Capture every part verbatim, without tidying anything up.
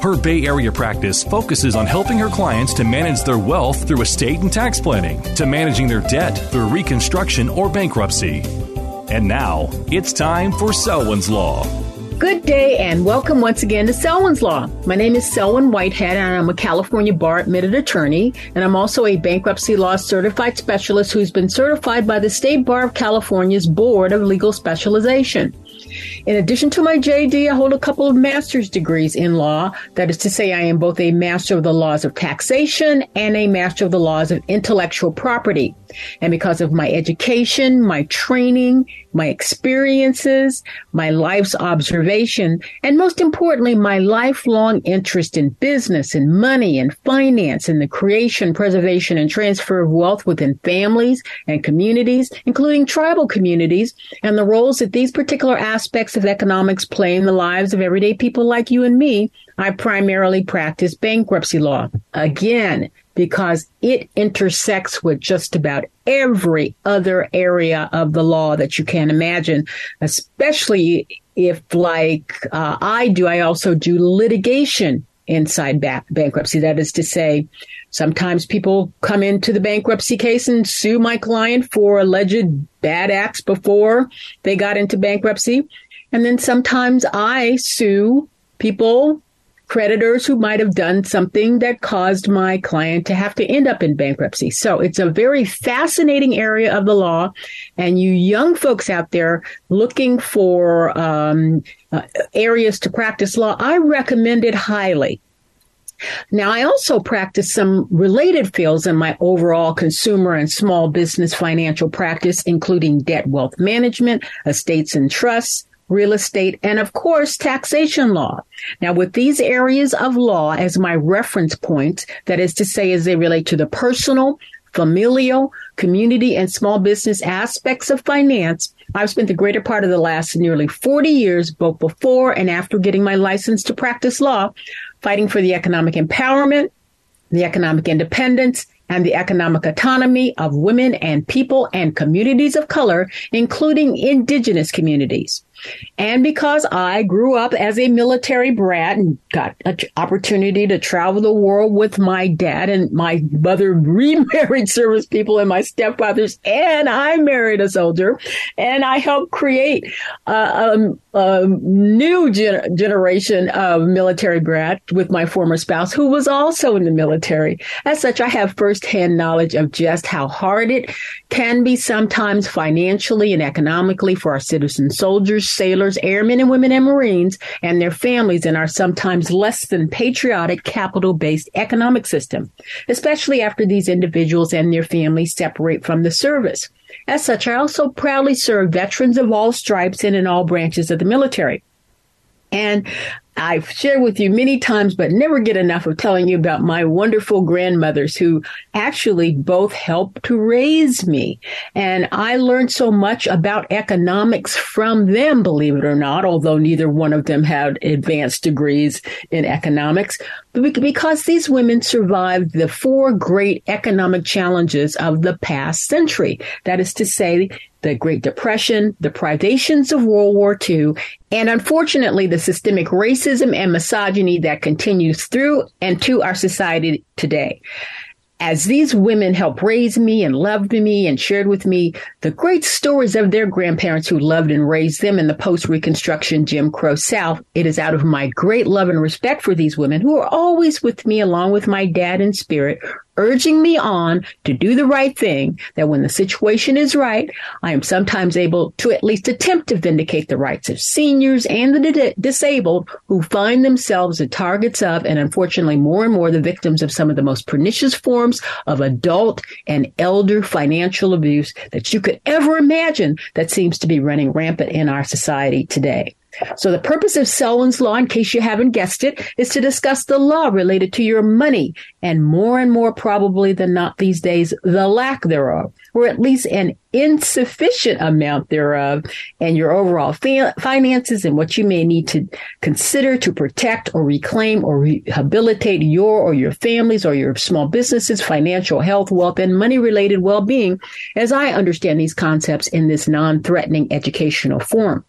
Her Bay Area practice focuses on helping her clients to manage their wealth through estate and tax planning, to managing their debt through reconstruction or bankruptcy. And now, it's time for Selwyn's Law. Good day and welcome once again to Selwyn's Law. My name is Selwyn Whitehead and I'm a California Bar Admitted Attorney, and I'm also a Bankruptcy Law Certified Specialist who's been certified by the State Bar of California's Board of Legal Specialization. In addition to my J D, I hold a couple of master's degrees in law. That is to say, I am both a master of the laws of taxation and a master of the laws of intellectual property. And because of my education, my training, my experiences, my life's observation, and most importantly, my lifelong interest in business and money and finance and the creation, preservation, and transfer of wealth within families and communities, including tribal communities, and the roles that these particular aspects of economics play in the lives of everyday people like you and me, I primarily practice bankruptcy law. Again, because it intersects with just about every other area of the law that you can imagine, especially if, like uh, I do, I also do litigation inside ba- bankruptcy. That is to say, sometimes people come into the bankruptcy case and sue my client for alleged bad acts before they got into bankruptcy. And then sometimes I sue people, creditors who might have done something that caused my client to have to end up in bankruptcy. So it's a very fascinating area of the law. And you young folks out there looking for um, uh, areas to practice law, I recommend it highly. Now, I also practice some related fields in my overall consumer and small business financial practice, including debt wealth management, estates and trusts, real estate, and of course, taxation law. Now, with these areas of law as my reference points, that is to say, as they relate to the personal, familial, community, and small business aspects of finance, I've spent the greater part of the last nearly forty years, both before and after getting my license to practice law, fighting for the economic empowerment, the economic independence, and the economic autonomy of women and people and communities of color, including indigenous communities. And because I grew up as a military brat and got an opportunity to travel the world with my dad, and my mother remarried service people and my stepfathers, and I married a soldier, and I helped create uh, um, a new gen- generation of military brat with my former spouse, who was also in the military. As such, I have firsthand knowledge of just how hard it can be sometimes financially and economically for our citizen soldiers, sailors, airmen and women, and Marines and their families in our sometimes less than patriotic capital-based economic system, especially after these individuals and their families separate from the service. As such, I also proudly serve veterans of all stripes and in all branches of the military. And I've shared with you many times, but never get enough of telling you about my wonderful grandmothers who actually both helped to raise me. And I learned so much about economics from them, believe it or not, although neither one of them had advanced degrees in economics, because these women survived the four great economic challenges of the past century. That is to say, the Great Depression, the privations of World War Two, and unfortunately, the systemic racism and misogyny that continues through and to our society today. As these women helped raise me and loved me and shared with me the great stories of their grandparents who loved and raised them in the post-Reconstruction Jim Crow South, it is out of my great love and respect for these women who are always with me, along with my dad in spirit, urging me on to do the right thing, that when the situation is right, I am sometimes able to at least attempt to vindicate the rights of seniors and the di- disabled who find themselves the targets of, and unfortunately more and more the victims of, some of the most pernicious forms of adult and elder financial abuse that you could ever imagine that seems to be running rampant in our society today. So the purpose of Selwyn's Law, in case you haven't guessed it, is to discuss the law related to your money, and more and more probably than not these days, the lack thereof, or at least an insufficient amount thereof, and your overall fa- finances and what you may need to consider to protect or reclaim or rehabilitate your or your family's or your small businesses, financial health, wealth, and money-related well-being, as I understand these concepts in this non-threatening educational form.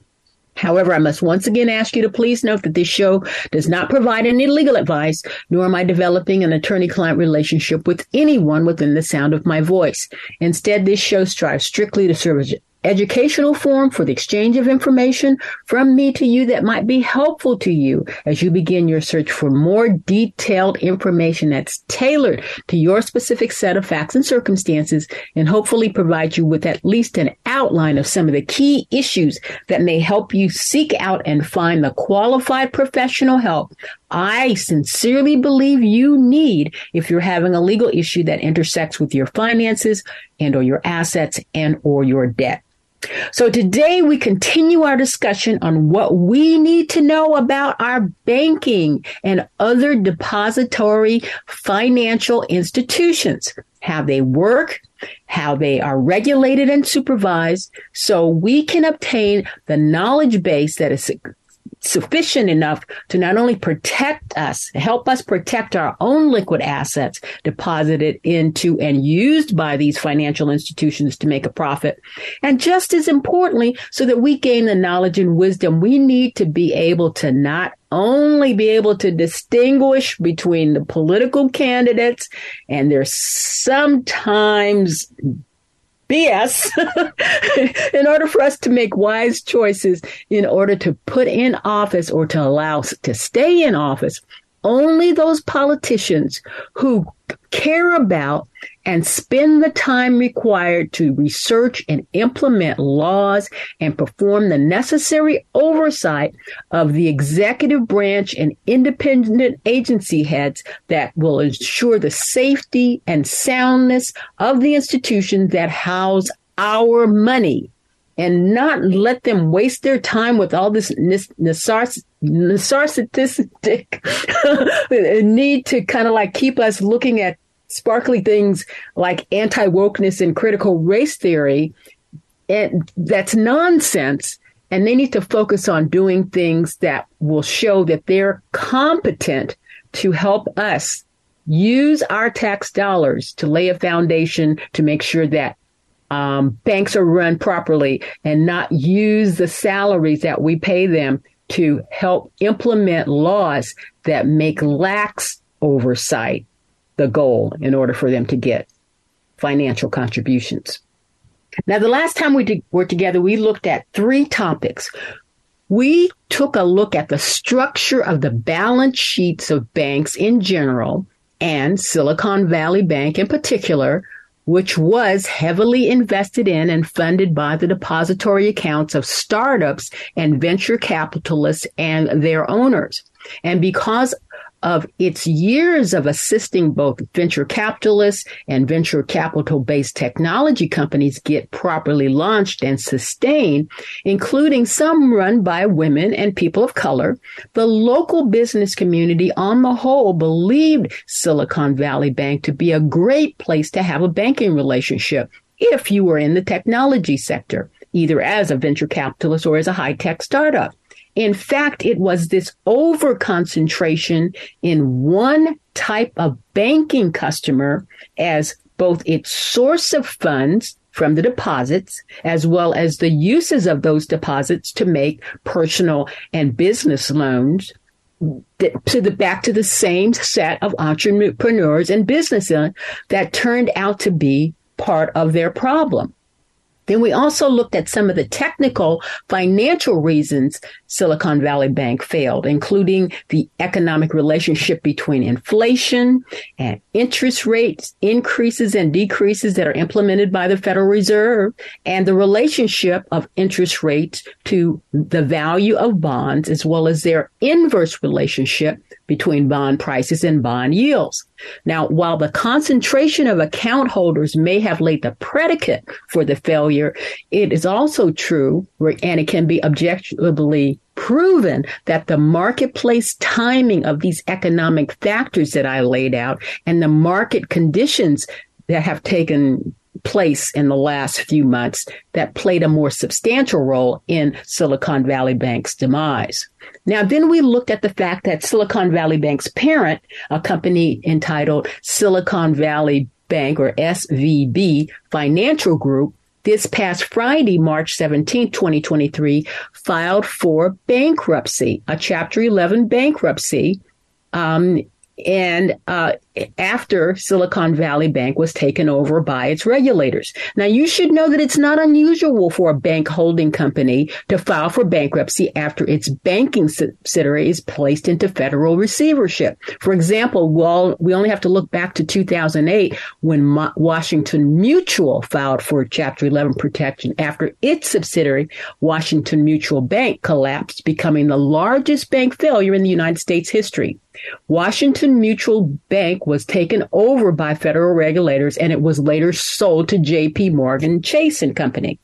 However, I must once again ask you to please note that this show does not provide any legal advice, nor am I developing an attorney-client relationship with anyone within the sound of my voice. Instead, this show strives strictly to serve as educational forum for the exchange of information from me to you that might be helpful to you as you begin your search for more detailed information that's tailored to your specific set of facts and circumstances, and hopefully provide you with at least an outline of some of the key issues that may help you seek out and find the qualified professional help I sincerely believe you need if you're having a legal issue that intersects with your finances and or your assets and or your debt. So today we continue our discussion on what we need to know about our banking and other depository financial institutions, how they work, how they are regulated and supervised, so we can obtain the knowledge base that is sufficient enough to not only protect us, help us protect our own liquid assets deposited into and used by these financial institutions to make a profit. And just as importantly, so that we gain the knowledge and wisdom we need to be able to not only be able to distinguish between the political candidates and their sometimes B S in order for us to make wise choices in order to put in office or to allow us to stay in office. Only those politicians who care about and spend the time required to research and implement laws and perform the necessary oversight of the executive branch and independent agency heads that will ensure the safety and soundness of the institutions that house our money, and not let them waste their time with all this necessity. Narcissistic need to kind of like keep us looking at sparkly things like anti-wokeness and critical race theory. And that's nonsense. And they need to focus on doing things that will show that they're competent to help us use our tax dollars to lay a foundation to make sure that um, banks are run properly and not use the salaries that we pay them to help implement laws that make lax oversight the goal in order for them to get financial contributions. Now, the last time we did, were together, we looked at three topics. We took a look at the structure of the balance sheets of banks in general and Silicon Valley Bank in particular, which was heavily invested in and funded by the depository accounts of startups and venture capitalists and their owners. And because of its years of assisting both venture capitalists and venture capital-based technology companies get properly launched and sustained, including some run by women and people of color, the local business community on the whole believed Silicon Valley Bank to be a great place to have a banking relationship if you were in the technology sector, either as a venture capitalist or as a high-tech startup. In fact, it was this over-concentration in one type of banking customer as both its source of funds from the deposits, as well as the uses of those deposits to make personal and business loans to the back to the same set of entrepreneurs and businesses that turned out to be part of their problem. Then we also looked at some of the technical financial reasons Silicon Valley Bank failed, including the economic relationship between inflation and interest rates, increases and decreases that are implemented by the Federal Reserve, and the relationship of interest rates to the value of bonds, as well as their inverse relationship between bond prices and bond yields. Now, while the concentration of account holders may have laid the predicate for the failure, it is also true, and it can be objectively proven, that the marketplace timing of these economic factors that I laid out and the market conditions that have taken place in the last few months that played a more substantial role in Silicon Valley Bank's demise. Now, then we looked at the fact that Silicon Valley Bank's parent, a company entitled Silicon Valley Bank, or S V B Financial Group, this past Friday, March seventeenth, twenty twenty-three, filed for bankruptcy, a Chapter eleven bankruptcy, um, and uh, after Silicon Valley Bank was taken over by its regulators. Now, you should know that it's not unusual for a bank holding company to file for bankruptcy after its banking subsidiary is placed into federal receivership. For example, well, we only have to look back to two thousand eight when Mo- Washington Mutual filed for Chapter eleven protection after its subsidiary, Washington Mutual Bank, collapsed, becoming the largest bank failure in the United States history. Washington Mutual Bank was taken over by federal regulators, and it was later sold to J P. Morgan Chase and Company.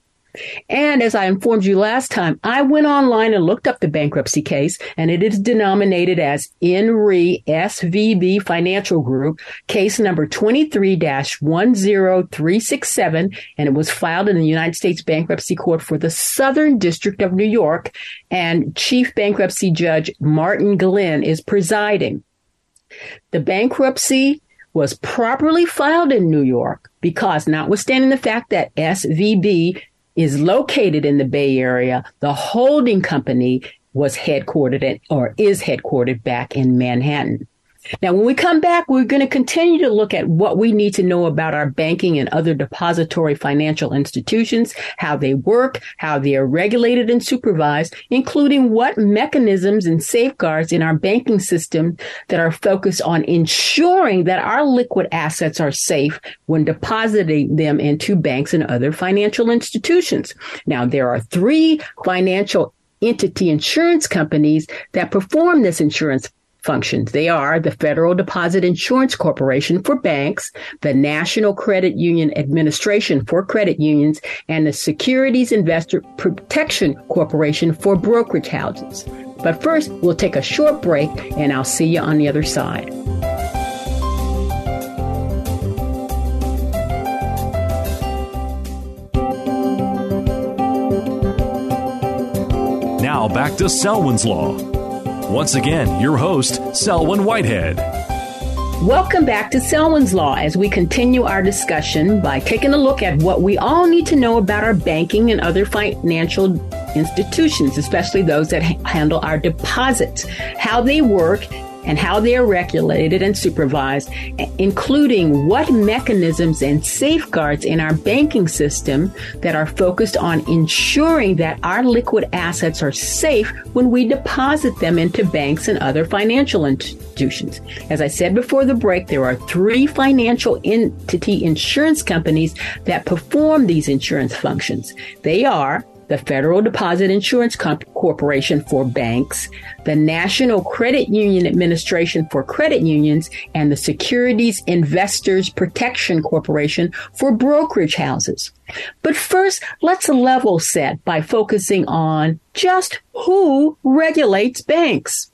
And as I informed you last time, I went online and looked up the bankruptcy case, and it is denominated as N R E S V B Financial Group, case number twenty-three dash one oh three six seven, and it was filed in the United States Bankruptcy Court for the Southern District of New York, and Chief Bankruptcy Judge Martin Glenn is presiding. The bankruptcy was properly filed in New York because, notwithstanding the fact that S V B is located in the Bay Area, the holding company was headquartered at, or is headquartered back in Manhattan. Now, when we come back, we're going to continue to look at what we need to know about our banking and other depository financial institutions, how they work, how they are regulated and supervised, including what mechanisms and safeguards in our banking system that are focused on ensuring that our liquid assets are safe when depositing them into banks and other financial institutions. Now, there are three financial entity insurance companies that perform this insurance functions. They are the Federal Deposit Insurance Corporation for banks, the National Credit Union Administration for credit unions, and the Securities Investor Protection Corporation for brokerage houses. But first, we'll take a short break, and I'll see you on the other side. Now back to Selwyn's Law. Once again, your host, Selwyn Whitehead. Welcome back to Selwyn's Law as we continue our discussion by taking a look at what we all need to know about our banking and other financial institutions, especially those that handle our deposits, how they work, and how they are regulated and supervised, including what mechanisms and safeguards in our banking system that are focused on ensuring that our liquid assets are safe when we deposit them into banks and other financial institutions. As I said before the break, there are three financial entity insurance companies that perform these insurance functions. They are the Federal Deposit Insurance Corporation for banks, the National Credit Union Administration for credit unions, and the Securities Investors Protection Corporation for brokerage houses. But first, let's level set by focusing on just who regulates banks.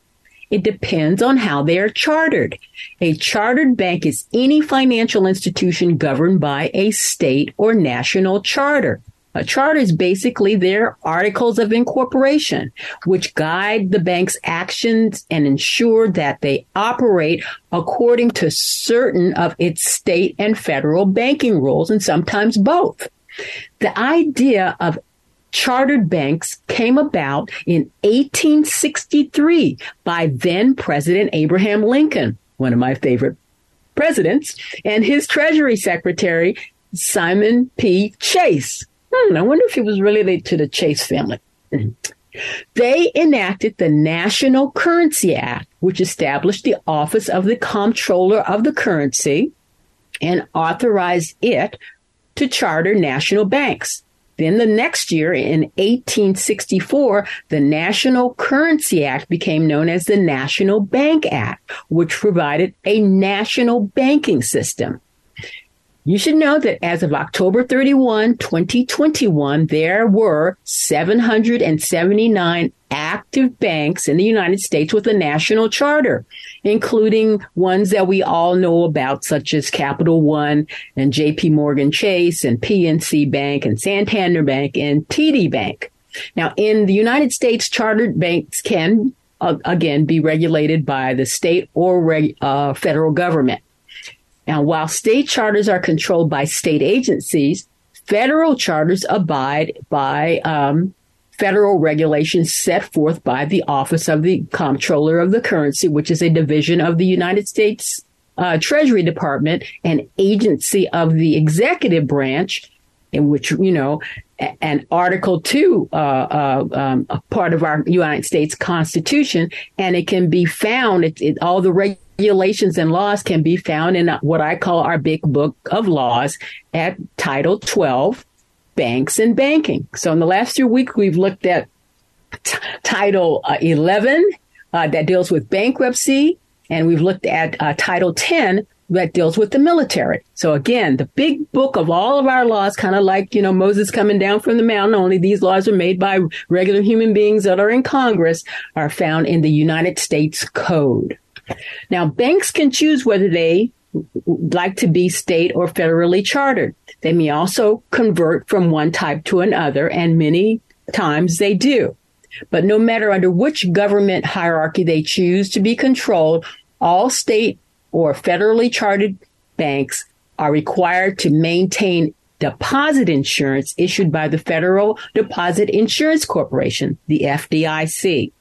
It depends on how they are chartered. A chartered bank is any financial institution governed by a state or national charter. A charter is basically their articles of incorporation, which guide the bank's actions and ensure that they operate according to certain of its state and federal banking rules, and sometimes both. The idea of chartered banks came about in eighteen sixty-three by then President Abraham Lincoln, one of my favorite presidents, and his Treasury Secretary, Simon P. Chase. I wonder if he was related to the Chase family. They enacted the National Currency Act, which established the Office of the Comptroller of the Currency and authorized it to charter national banks. Then the next year, in eighteen sixty-four, the National Currency Act became known as the National Bank Act, which provided a national banking system. You should know that as of October thirty-first, twenty twenty-one, there were seven hundred seventy-nine active banks in the United States with a national charter, including ones that we all know about, such as Capital One and J P. Morgan Chase and P N C Bank and Santander Bank and T D Bank. Now, in the United States, chartered banks can, uh, again, be regulated by the state or reg- uh, federal government. Now, while state charters are controlled by state agencies, federal charters abide by um, federal regulations set forth by the Office of the Comptroller of the Currency, which is a division of the United States uh, Treasury Department, an agency of the executive branch, in which, you know, an Article two, uh, uh, um, a part of our United States Constitution, and it can be found, it, it, all the regulations. Regulations and laws can be found in what I call our big book of laws at Title twelve, Banks and Banking. So in the last few weeks, we've looked at t- Title uh, eleven uh, that deals with bankruptcy, and we've looked at uh, Title ten that deals with the military. So again, the big book of all of our laws, kind of like, you know, Moses coming down from the mountain, only these laws are made by regular human beings that are in Congress, are found in the United States Code. Now, banks can choose whether they like to be state or federally chartered. They may also convert from one type to another, and many times they do. But no matter under which government hierarchy they choose to be controlled, all state or federally chartered banks are required to maintain deposit insurance issued by the Federal Deposit Insurance Corporation, the F D I C.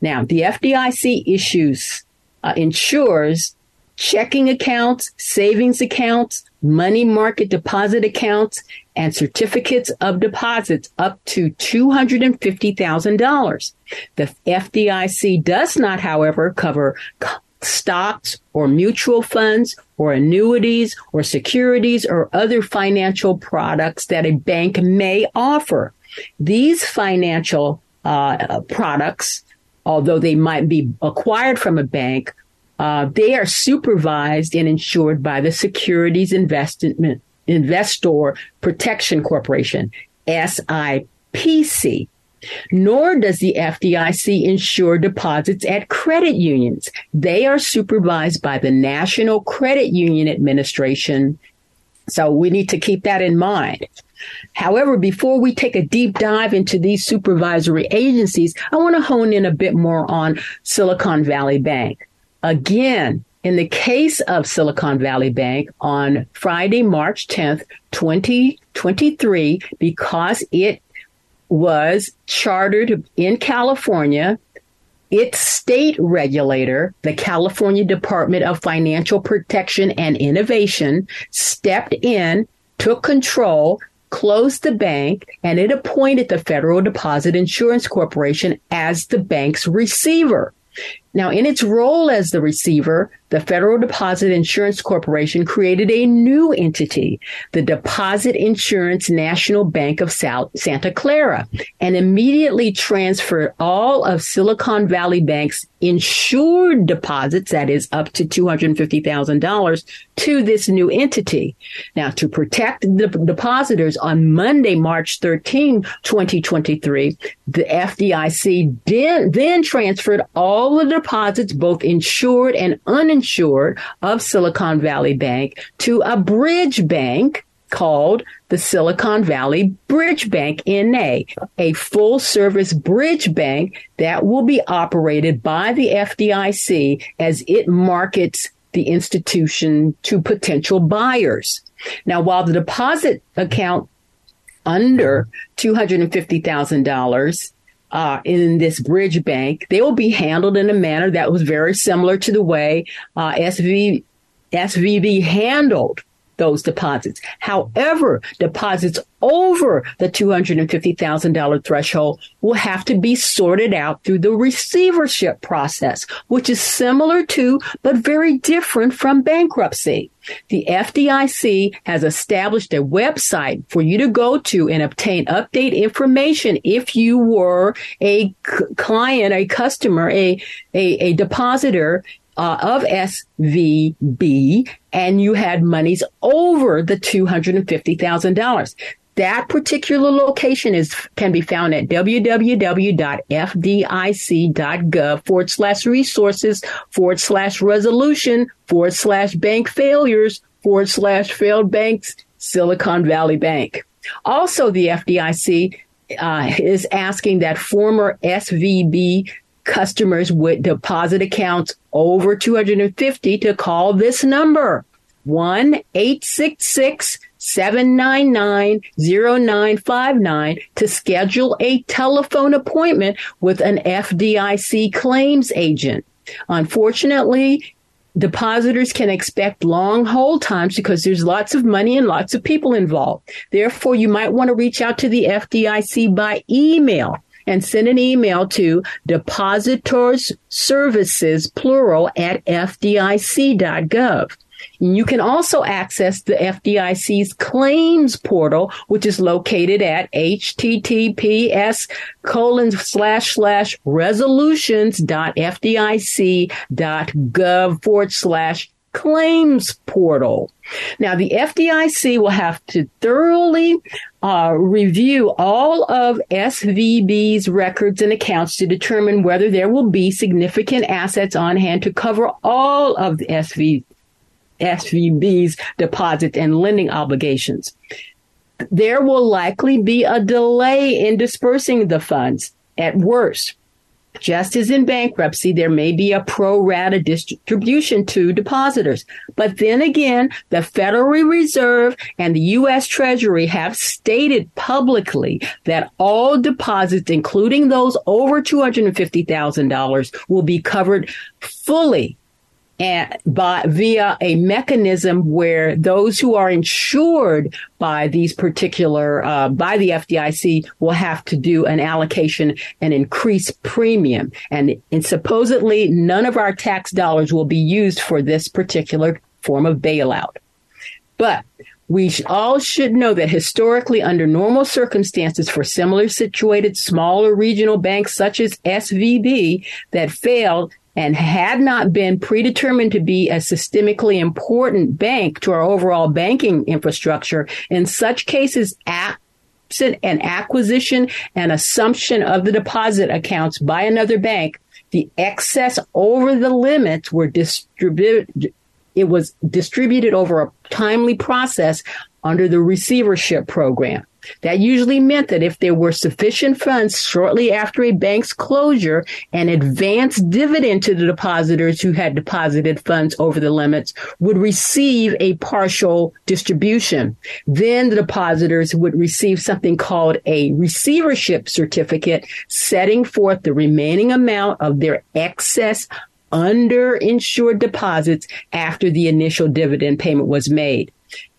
Now, the F D I C issues Uh, insures checking accounts, savings accounts, money market deposit accounts, and certificates of deposits up to two hundred fifty thousand dollars. The F D I C does not, however, cover c- stocks or mutual funds or annuities or securities or other financial products that a bank may offer. These financial uh, products, although they might be acquired from a bank, uh, they are supervised and insured by the Securities Investment Investor Protection Corporation, S I P C. Nor does the F D I C insure deposits at credit unions. They are supervised by the National Credit Union Administration. So we need to keep that in mind. However, before we take a deep dive into these supervisory agencies, I want to hone in a bit more on Silicon Valley Bank. Again, in the case of Silicon Valley Bank, on Friday, March tenth, twenty twenty-three, because it was chartered in California, its state regulator, the California Department of Financial Protection and Innovation, stepped in, took control, closed the bank, and it appointed the Federal Deposit Insurance Corporation as the bank's receiver. Now, in its role as the receiver, the Federal Deposit Insurance Corporation created a new entity, the Deposit Insurance National Bank of Santa Clara, and immediately transferred all of Silicon Valley Bank's insured deposits, that is up to two hundred fifty thousand dollars, to this new entity. Now, to protect the depositors, on Monday, March thirteenth, twenty twenty-three, the F D I C then, then transferred all the depositors deposits, both insured and uninsured, of Silicon Valley Bank to a bridge bank called the Silicon Valley Bridge Bank, N A, a full-service bridge bank that will be operated by the F D I C as it markets the institution to potential buyers. Now, while the deposit account under two hundred fifty thousand dollars Uh, in this bridge bank, they will be handled in a manner that was very similar to the way uh, S V, S V B handled those deposits. However, deposits over the two hundred fifty thousand dollars threshold will have to be sorted out through the receivership process, which is similar to, but very different from bankruptcy. The F D I C has established a website for you to go to and obtain update information if you were a c- client, a customer, a, a, a depositor Uh, of S V B, and you had monies over the two hundred fifty thousand dollars. That particular location is can be found at www.fdic.gov forward slash resources forward slash resolution forward slash bank failures forward slash failed banks, Silicon Valley Bank. Also, the F D I C uh, is asking that former S V B customers with deposit accounts over two hundred fifty to call this number, one eight six six, seven nine nine, zero nine five nine, to schedule a telephone appointment with an F D I C claims agent. Unfortunately, depositors can expect long hold times because there's lots of money and lots of people involved. Therefore, you might want to reach out to the F D I C by email and send an email to depositorsservices, plural, at F D I C dot gov. You can also access the F D I C's claims portal, which is located at https colon slash slash resolutions.fdic.gov forward slash claims portal. Now, the F D I C will have to thoroughly uh, review all of S V B's records and accounts to determine whether there will be significant assets on hand to cover all of the S V, S V B's deposit and lending obligations. There will likely be a delay in dispersing the funds at worst. Just as in bankruptcy, there may be a pro rata distribution to depositors. But then again, the Federal Reserve and the U S Treasury have stated publicly that all deposits, including those over two hundred fifty thousand dollars, will be covered fully and by via a mechanism where those who are insured by these particular uh, by the F D I C will have to do an allocation and increase premium, and, and supposedly none of our tax dollars will be used for this particular form of bailout. But we all should know that historically, under normal circumstances for similar situated smaller regional banks such as S V B that failed and had not been predetermined to be a systemically important bank to our overall banking infrastructure, in such cases, absent an acquisition and assumption of the deposit accounts by another bank, the excess over the limits were distributed. It was distributed over a timely process under the receivership program. That usually meant that if there were sufficient funds shortly after a bank's closure, an advanced dividend to the depositors who had deposited funds over the limits would receive a partial distribution. Then the depositors would receive something called a receivership certificate, setting forth the remaining amount of their excess underinsured deposits after the initial dividend payment was made.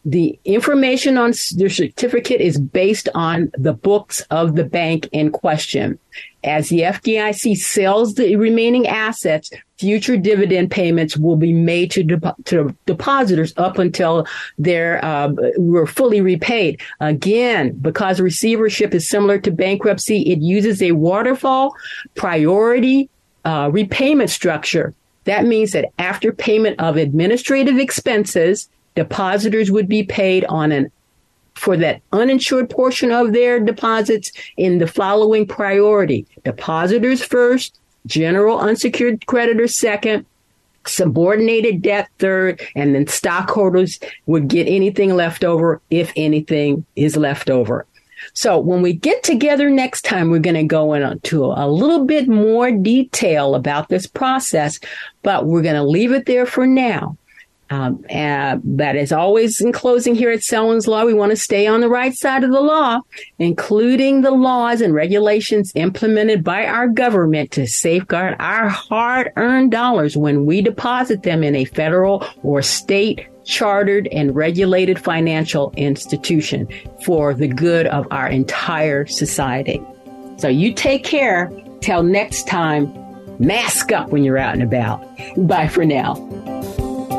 The information on the certificate is based on the books of the bank in question. As the F D I C sells the remaining assets, future dividend payments will be made to, de- to depositors up until they're uh, were fully repaid. Again, because receivership is similar to bankruptcy, it uses a waterfall priority uh, repayment structure. That means that after payment of administrative expenses, depositors would be paid on an for that uninsured portion of their deposits in the following priority: depositors first, general unsecured creditors second, subordinated debt third, and then stockholders would get anything left over, if anything is left over. So when we get together next time, we're going to go into a little bit more detail about this process, but we're going to leave it there for now. Um, uh, but as always, in closing here at Selwyn's Law, we want to stay on the right side of the law, including the laws and regulations implemented by our government to safeguard our hard-earned dollars when we deposit them in a federal or state chartered and regulated financial institution for the good of our entire society. So you take care. Till next time, mask up when you're out and about. Bye for now.